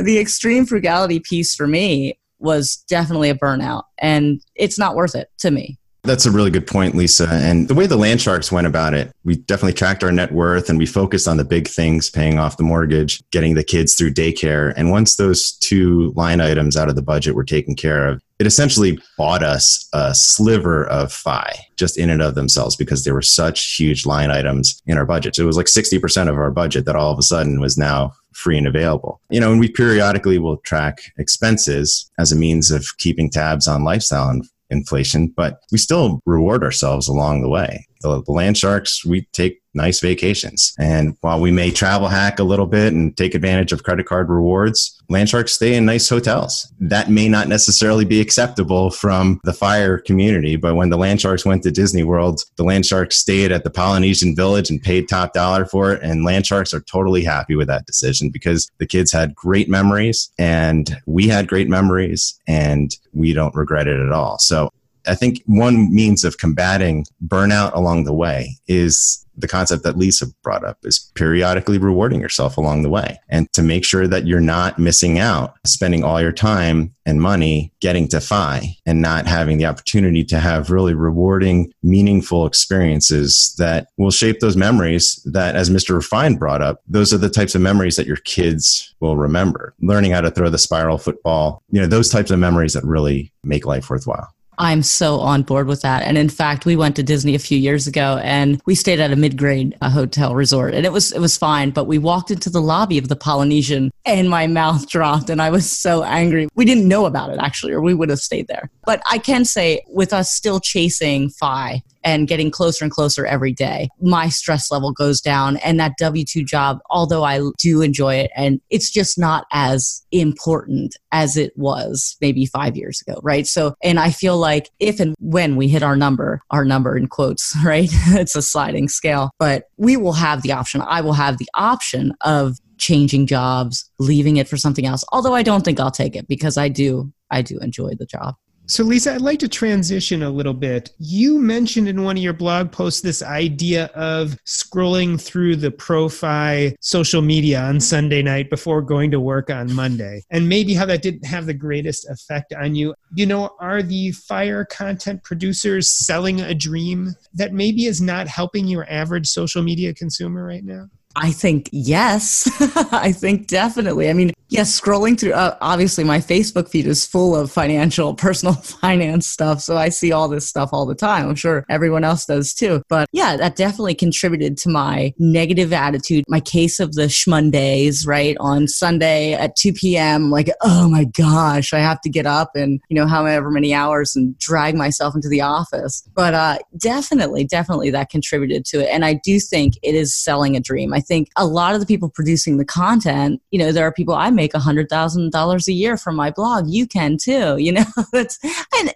the extreme frugality piece for me was definitely a burnout, and it's not worth it to me. That's a really good point, Lisa. And the way the Landsharks went about it, we definitely tracked our net worth and we focused on the big things, paying off the mortgage, getting the kids through daycare. And once those two line items out of the budget were taken care of, it essentially bought us a sliver of FI just in and of themselves because there were such huge line items in our budget. So it was like 60% of our budget that all of a sudden was now free and available. You know, and we periodically will track expenses as a means of keeping tabs on lifestyle and inflation, but we still reward ourselves along the way. The Landsharks, we take nice vacations. And while we may travel hack a little bit and take advantage of credit card rewards, Landsharks stay in nice hotels. That may not necessarily be acceptable from the FIRE community, but when the Landsharks went to Disney World, the Landsharks stayed at the Polynesian Village and paid top dollar for it. And Landsharks are totally happy with that decision because the kids had great memories and we had great memories and we don't regret it at all. So I think one means of combating burnout along the way is the concept that Lisa brought up, is periodically rewarding yourself along the way and to make sure that you're not missing out, spending all your time and money getting to FI and not having the opportunity to have really rewarding, meaningful experiences that will shape those memories that, as Mr. Refined brought up, those are the types of memories that your kids will remember. Learning how to throw the spiral football, you know, those types of memories that really make life worthwhile. I'm so on board with that. And in fact, we went to Disney a few years ago and we stayed at a mid-grade hotel resort, and it was fine. But we walked into the lobby of the Polynesian and my mouth dropped and I was so angry. We didn't know about it actually, or we would have stayed there. But I can say with us still chasing FI and getting closer and closer every day, my stress level goes down, and that W-2 job, although I do enjoy it, and it's just not as important as it was maybe 5 years ago, right? So, and I feel like if and when we hit our number in quotes, right? It's a sliding scale, but we will have the option. I will have the option of changing jobs, leaving it for something else. Although I don't think I'll take it because I do enjoy the job. So Lisa, I'd like to transition a little bit. You mentioned in one of your blog posts this idea of scrolling through the pro-FI social media on Sunday night before going to work on Monday, and maybe how that didn't have the greatest effect on you. You know, are the FIRE content producers selling a dream that maybe is not helping your average social media consumer right now? I think yes. I think definitely. I mean, yes, scrolling through, obviously my Facebook feed is full of personal finance stuff. So I see all this stuff all the time. I'm sure everyone else does too. But yeah, that definitely contributed to my negative attitude. My case of the Schmundays, right? On Sunday at 2 p.m., like, oh my gosh, I have to get up and, you know, however many hours and drag myself into the office. But definitely that contributed to it. And I do think it is selling a dream. I think a lot of the people producing the content, you know, there are people, I make $100,000 a year from my blog. You can too, you know,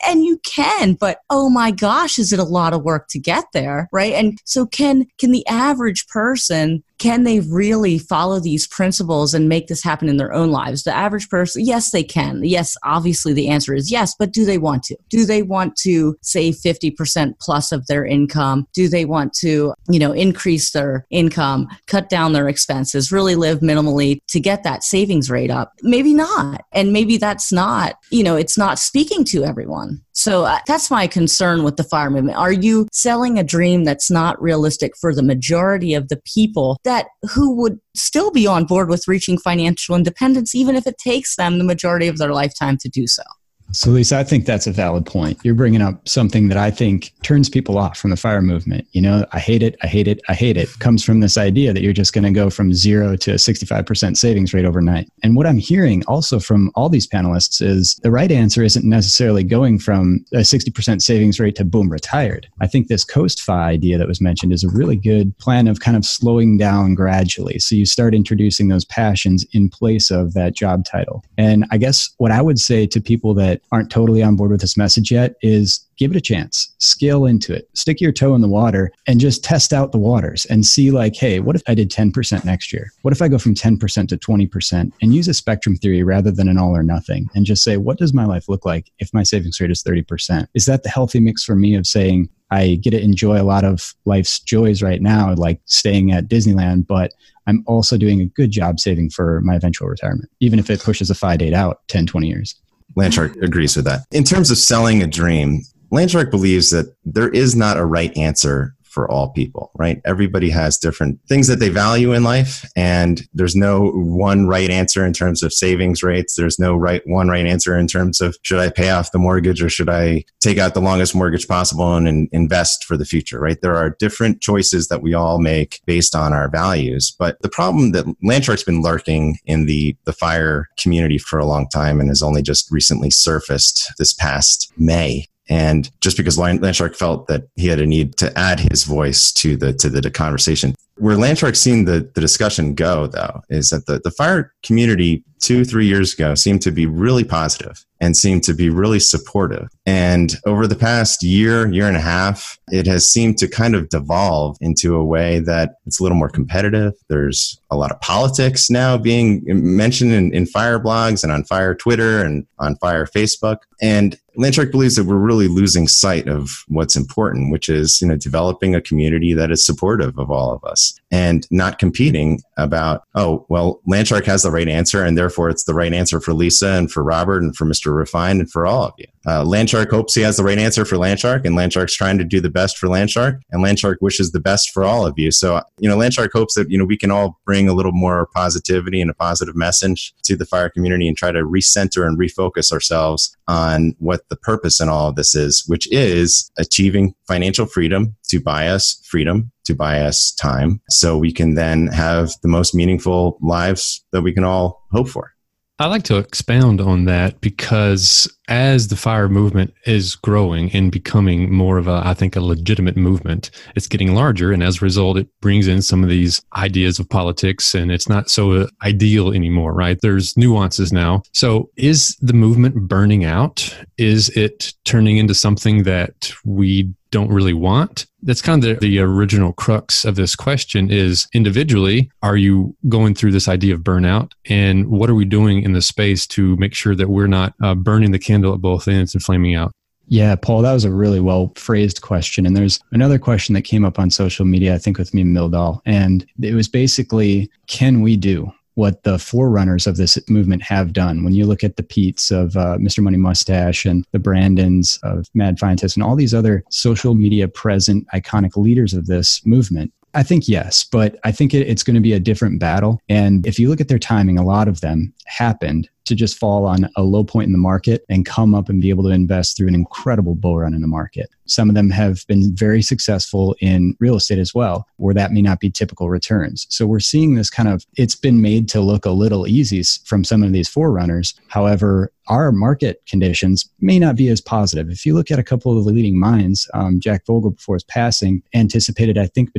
and you can, but oh my gosh, is it a lot of work to get there, right? And so can the average person, can they really follow these principles and make this happen in their own lives? The average person, yes, they can. Yes, obviously the answer is yes, but do they want to? Do they want to save 50% plus of their income? Do they want to, you know, increase their income, cut down their expenses, really live minimally to get that savings rate up? Maybe not. And maybe that's not, you know, it's not speaking to everyone. So that's my concern with the FIRE movement. Are you selling a dream that's not realistic for the majority of the people that who would still be on board with reaching financial independence, even if it takes them the majority of their lifetime to do so? So Lisa, I think that's a valid point. You're bringing up something that I think turns people off from the FIRE movement. You know, I hate it, I hate it, I hate it. Comes from this idea that you're just going to go from 0 to a 65% savings rate overnight. And what I'm hearing also from all these panelists is the right answer isn't necessarily going from a 60% savings rate to boom, retired. I think this Coast FI idea that was mentioned is a really good plan of kind of slowing down gradually. So you start introducing those passions in place of that job title. And I guess what I would say to people that aren't totally on board with this message yet is give it a chance, scale into it, stick your toe in the water and just test out the waters and see like, hey, what if I did 10% next year? What if I go from 10% to 20% and use a spectrum theory rather than an all or nothing and just say, what does my life look like if my savings rate is 30%? Is that the healthy mix for me of saying, I get to enjoy a lot of life's joys right now, like staying at Disneyland, but I'm also doing a good job saving for my eventual retirement, even if it pushes a FI date out 10, 20 years. Landshark agrees with that. In terms of selling a dream, Landshark believes that there is not a right answer for all people, right? Everybody has different things that they value in life, and there's no one right answer in terms of savings rates. There's no right answer in terms of should I pay off the mortgage or should I take out the longest mortgage possible and invest for the future, right? There are different choices that we all make based on our values. But the problem that Landshark's been lurking in the FIRE community for a long time and has only just recently surfaced this past May. And just because Landshark felt that he had a need to add his voice to the conversation. Where Landshark's seen the discussion go, though, is that the FIRE community 2-3 years ago seemed to be really positive and seemed to be really supportive. And over the past year and a half, it has seemed to kind of devolve into a way that it's a little more competitive. There's a lot of politics now being mentioned in FIRE blogs and on FIRE Twitter and on FIRE Facebook. And Landshark believes that we're really losing sight of what's important, which is, you know, developing a community that is supportive of all of us and not competing about, oh, well, Landshark has the right answer and therefore it's the right answer for Lisa and for Robert and for Mr. Refined and for all of you. Landshark hopes he has the right answer for Landshark, and Landshark's trying to do the best for Landshark, and Landshark wishes the best for all of you. So, you know, Landshark hopes that, you know, we can all bring a little more positivity and a positive message to the FIRE community and try to recenter and refocus ourselves on what the purpose in all of this is, which is achieving financial freedom to buy us freedom, to buy us time, so we can then have the most meaningful lives that we can all hope for. I like to expound on that because as the FIRE movement is growing and becoming more of a, I think, a legitimate movement, it's getting larger. And as a result, it brings in some of these ideas of politics and it's not so ideal anymore, right? There's nuances now. So is the movement burning out? Is it turning into something that we don't really want? That's kind of the original crux of this question is individually, are you going through this idea of burnout? And what are we doing in the space to make sure that we're not burning the candle at both ends and flaming out? Yeah, Paul, that was a really well phrased question. And there's another question that came up on social media, I think with me and Mildahl. And it was basically, can we do what the forerunners of this movement have done? When you look at the Pete's of Mr. Money Mustache and the Brandons of Mad Fientist and all these other social media present iconic leaders of this movement, I think yes, but I think it's going to be a different battle. And if you look at their timing, a lot of them happened to just fall on a low point in the market and come up and be able to invest through an incredible bull run in the market. Some of them have been very successful in real estate as well, where that may not be typical returns. So we're seeing this kind of, it's been made to look a little easy from some of these forerunners. However, our market conditions may not be as positive. If you look at a couple of the leading minds, Jack Vogel before his passing anticipated, I think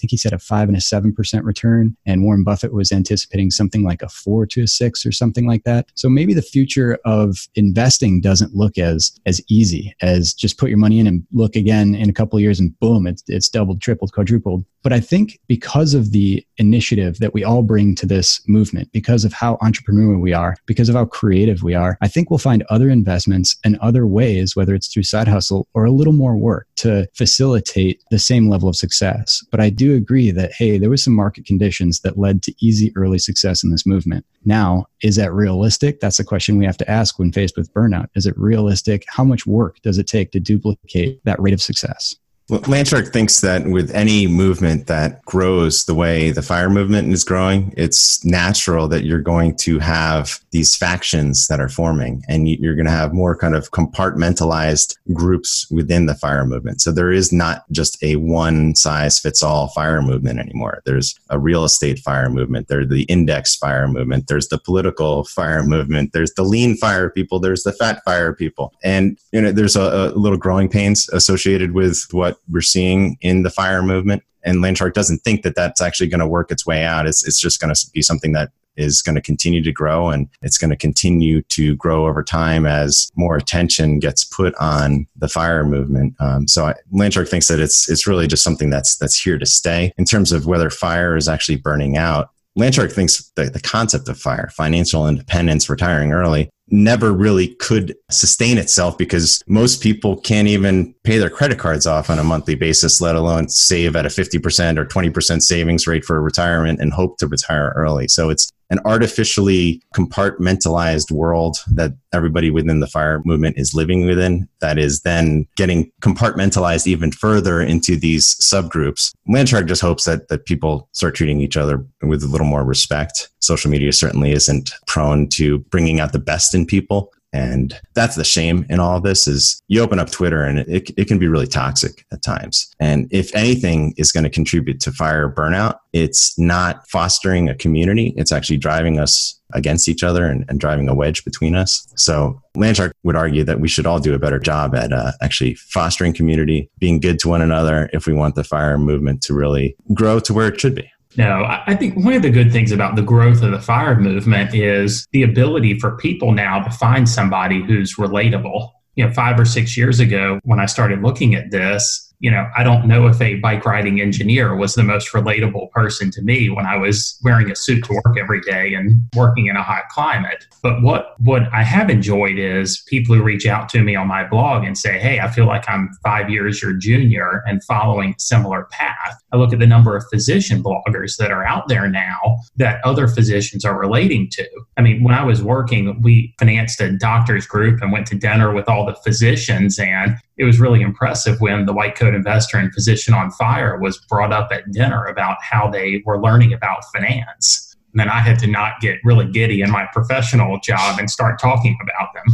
he said a 5% and 7% return, and Warren Buffett was anticipating something like a 4% to 6% or something like that. So maybe the future of investing doesn't look as easy as just put your money in and look again in a couple of years and boom, it's doubled, tripled, quadrupled. But I think because of the initiative that we all bring to this movement, because of how entrepreneurial we are, because of how creative we are, I think we'll find other investments and other ways, whether it's through side hustle or a little more work, to facilitate the same level of success. But I do agree that, hey, there was some market conditions that led to easy early success in this movement. Now, is that realistic? That's the question we have to ask when faced with burnout. Is it realistic? How much work does it take to duplicate that rate of success? Well, Landshark thinks that with any movement that grows the way the FIRE movement is growing, it's natural that you're going to have these factions that are forming and you're going to have more kind of compartmentalized groups within the FIRE movement. So there is not just a one size fits all FIRE movement anymore. There's a real estate FIRE movement. There's the index FIRE movement. There's the political FIRE movement. There's the lean FIRE people. There's the fat FIRE people. And, you know, there's a little growing pains associated with what we're seeing in the FIRE movement. And Landshark doesn't think that that's actually going to work its way out. It's just going to be something that is going to continue to grow, and it's going to continue to grow over time as more attention gets put on the FIRE movement. So Landshark thinks that it's really just something that's here to stay. In terms of whether FIRE is actually burning out, Landshark thinks that the concept of FIRE, financial independence, retiring early, never really could sustain itself because most people can't even pay their credit cards off on a monthly basis, let alone save at a 50% or 20% savings rate for retirement and hope to retire early. So it's an artificially compartmentalized world that everybody within the FIRE movement is living within that is then getting compartmentalized even further into these subgroups. Landshark just hopes that people start treating each other with a little more respect. Social media certainly isn't prone to bringing out the best in people. And that's the shame in all of this is you open up Twitter and it can be really toxic at times. And if anything is going to contribute to FIRE burnout, it's not fostering a community. It's actually driving us against each other and driving a wedge between us. So Landshark would argue that we should all do a better job at actually fostering community, being good to one another if we want the FIRE movement to really grow to where it should be. No, I think one of the good things about the growth of the FIRE movement is the ability for people now to find somebody who's relatable. You know, 5 or 6 years ago, when I started looking at this, you know, I don't know if a bike riding engineer was the most relatable person to me when I was wearing a suit to work every day and working in a hot climate. But what I have enjoyed is people who reach out to me on my blog and say, hey, I feel like I'm 5 years your junior and following a similar path. I look at the number of physician bloggers that are out there now that other physicians are relating to. I mean, when I was working, we financed a doctor's group and went to dinner with all the physicians. And it was really impressive when the white coat investor and physician on fire was brought up at dinner about how they were learning about finance. And then I had to not get really giddy in my professional job and start talking about them.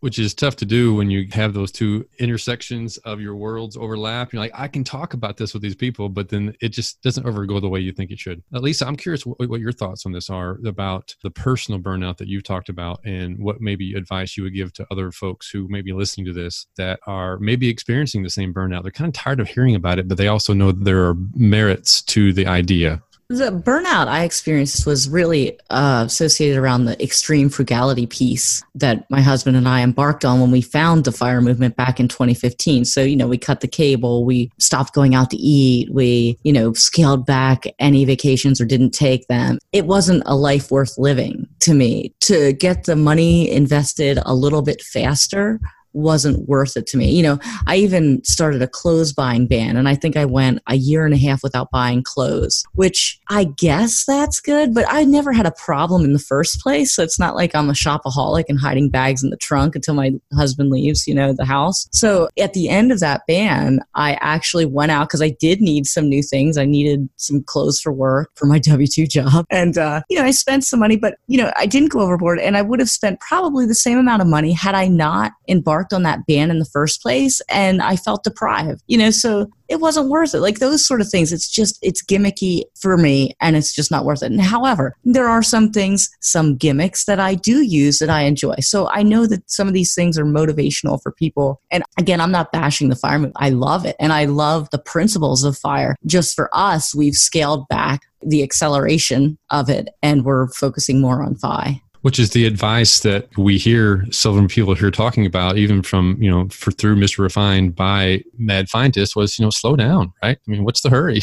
Which is tough to do when you have those two intersections of your worlds overlap. You're like, I can talk about this with these people, but then it just doesn't ever go the way you think it should. Lisa, I'm curious what your thoughts on this are about the personal burnout that you've talked about and what maybe advice you would give to other folks who may be listening to this that are maybe experiencing the same burnout. They're kind of tired of hearing about it, but they also know there are merits to the idea. The burnout I experienced was really associated around the extreme frugality piece that my husband and I embarked on when we found the FIRE movement back in 2015. So, you know, we cut the cable, we stopped going out to eat, we, you know, scaled back any vacations or didn't take them. It wasn't a life worth living to me. To get the money invested a little bit faster wasn't worth it to me. You know, I even started a clothes buying ban, and I think I went a year and a half without buying clothes, which I guess that's good, but I never had a problem in the first place. So it's not like I'm a shopaholic and hiding bags in the trunk until my husband leaves, you know, the house. So at the end of that ban, I actually went out because I did need some new things. I needed some clothes for work for my W-2 job. And, you know, I spent some money, but, you know, I didn't go overboard, and I would have spent probably the same amount of money had I not embarked on that ban in the first place, and I felt deprived, you know, so it wasn't worth it. Like those sort of things, it's just, it's gimmicky for me, and it's just not worth it. And however, there are some things, some gimmicks that I do use that I enjoy. So I know that some of these things are motivational for people. And again, I'm not bashing the FIRE movement. I love it. And I love the principles of FIRE. Just for us, we've scaled back the acceleration of it, and we're focusing more on FI. Which is the advice that we hear several people here talking about, even from, you know, through Mr. Refined by Mad Fientist was, you know, slow down, right? I mean, what's the hurry?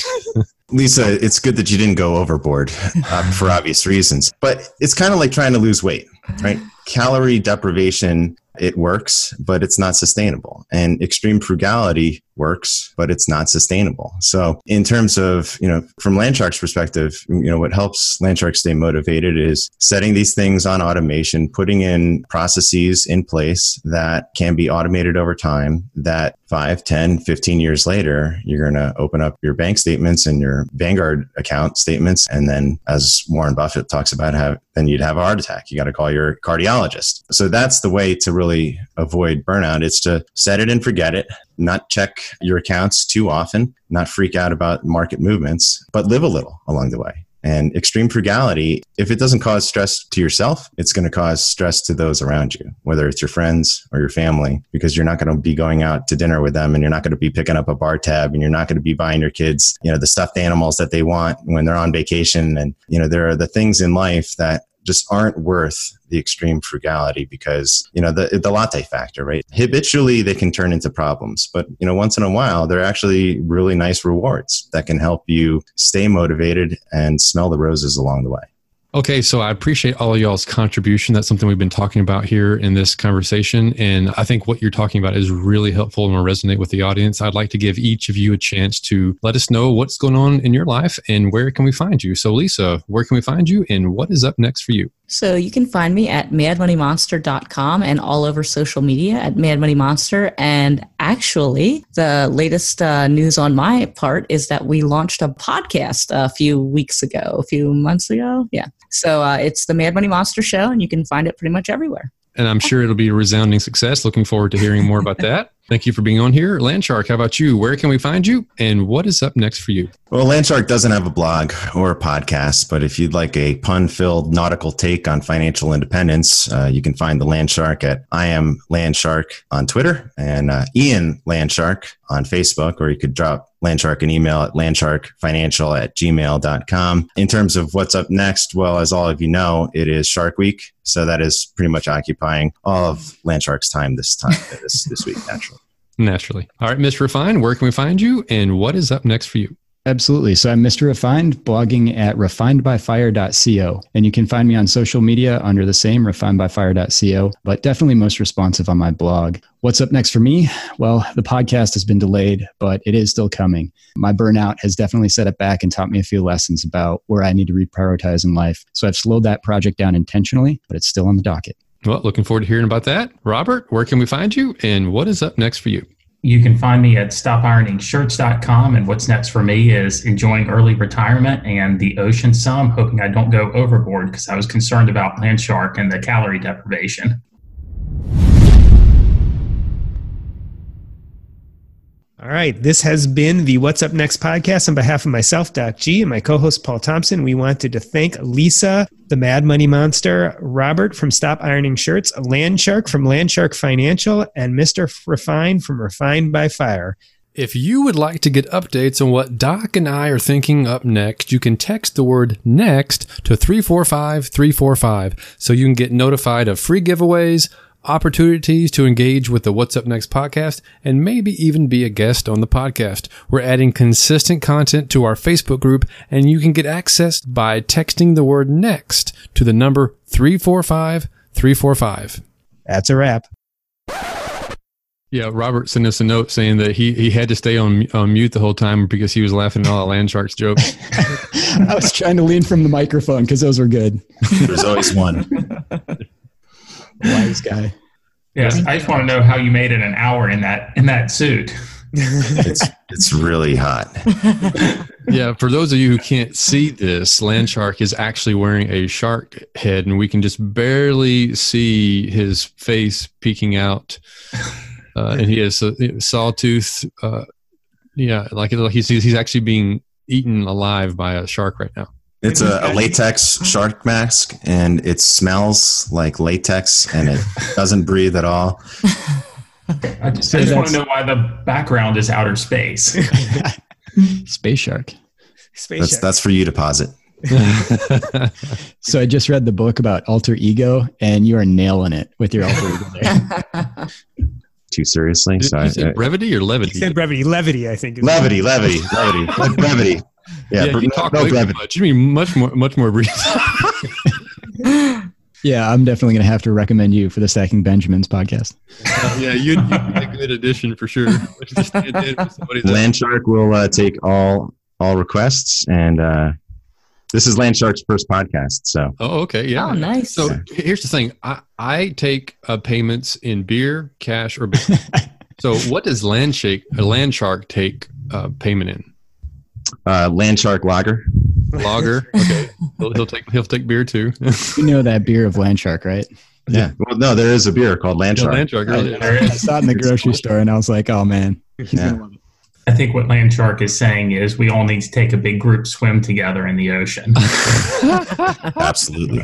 Lisa, it's good that you didn't go overboard for obvious reasons, but it's kind of like trying to lose weight, right? Calorie deprivation, it works, but it's not sustainable. And extreme frugality works, but it's not sustainable. So in terms of, you know, from Landshark's perspective, you know, what helps Landshark stay motivated is setting these things on automation, putting in processes in place that can be automated over time, that 5, 10, 15 years later, you're going to open up your bank statements and your Vanguard account statements. And then as Warren Buffett talks about, then you'd have a heart attack. You got to call your cardiologist. So that's the way to really avoid burnout. It's to set it and forget it, not check your accounts too often, not freak out about market movements, but live a little along the way. And extreme frugality, if it doesn't cause stress to yourself, it's going to cause stress to those around you, whether it's your friends or your family, because you're not going to be going out to dinner with them, and you're not going to be picking up a bar tab, and you're not going to be buying your kids, you know, the stuffed animals that they want when they're on vacation. And, you know, there are the things in life that just aren't worth the extreme frugality because, you know, the latte factor, right? Habitually, they can turn into problems. But, you know, once in a while, they're actually really nice rewards that can help you stay motivated and smell the roses along the way. Okay, so I appreciate all of y'all's contribution. That's something we've been talking about here in this conversation. And I think what you're talking about is really helpful and will resonate with the audience. I'd like to give each of you a chance to let us know what's going on in your life and where can we find you. So Lisa, where can we find you and what is up next for you? So you can find me at madmoneymonster.com and all over social media at Mad Money Monster. And actually, the latest news on my part is that we launched a podcast a few months ago. Yeah. So it's the Mad Money Monster Show, and you can find it pretty much everywhere. And I'm sure it'll be a resounding success. Looking forward to hearing more about that. Thank you for being on here. Landshark, how about you? Where can we find you? And what is up next for you? Well, Landshark doesn't have a blog or a podcast, but if you'd like a pun-filled nautical take on financial independence, you can find the Landshark at I Am Landshark on Twitter and Ian Landshark on Facebook, or you could drop Landshark an email at landsharkfinancial@gmail.com. In terms of what's up next, well, as all of you know, it is Shark Week. So that is pretty much occupying all of Landshark's time this week, naturally. Naturally. All right, Mr. Refined, where can we find you and what is up next for you? Absolutely. So I'm Mr. Refined, blogging at refinedbyfire.co. And you can find me on social media under the same refinedbyfire.co, but definitely most responsive on my blog. What's up next for me? Well, the podcast has been delayed, but it is still coming. My burnout has definitely set it back and taught me a few lessons about where I need to reprioritize in life. So I've slowed that project down intentionally, but it's still on the docket. Well, looking forward to hearing about that. Robert, where can we find you and what is up next for you? You can find me at stopironingshirts.com. And what's next for me is enjoying early retirement and the ocean some, hoping I don't go overboard because I was concerned about Landshark and the calorie deprivation. All right. This has been the What's Up Next podcast. On behalf of myself, Doc G, and my co-host, Paul Thompson, we wanted to thank Lisa, the Mad Money Monster, Robert from Stop Ironing Shirts, Landshark from Landshark Financial, and Mr. Refined from Refined by Fire. If you would like to get updates on what Doc and I are thinking up next, you can text the word NEXT to 345-345 so you can get notified of free giveaways, opportunities to engage with the What's Up Next podcast, and maybe even be a guest on the podcast. We're adding consistent content to our Facebook group, and you can get access by texting the word NEXT to the number 345-345. That's a wrap. Yeah, Robert sent us a note saying that he had to stay on mute the whole time because he was laughing at all the Landshark's jokes. I was trying to lean from the microphone because those were good. There's always one. Wise guy. Yes, I just want to know how you made it an hour in that suit. It's really hot. Yeah, for those of you who can't see this, Landshark is actually wearing a shark head, and we can just barely see his face peeking out. And he has a sawtooth. He's actually being eaten alive by a shark right now. It's a latex shark mask, and it smells like latex, and it doesn't breathe at all. I just want to know why the background is outer space. Space shark. Space shark. That's for you to posit. So I just read the book about alter ego, and you are nailing it with your alter ego there. Too seriously? Sorry. You said brevity or levity? You said brevity. Levity, I think. Levity. Like brevity. Yeah, you talk way too much. You mean much more brief. Yeah, I'm definitely going to have to recommend you for the Stacking Benjamins podcast. Yeah, you'd be a good addition for sure. Landshark will take all requests, and this is Landshark's first podcast. So. Oh, okay. Yeah. Oh, nice. So here's the thing. I take payments in beer, cash, or Bitcoin. So what does Landshark take payment in? Landshark lager. Okay, he'll take beer too. You know that beer of Landshark, right? Yeah. Well, no, there is a beer called Landshark. Yeah, I saw it in the grocery store, and I was like, oh man, he's gonna love it. I think what Landshark is saying is we all need to take a big group swim together in the ocean. Absolutely.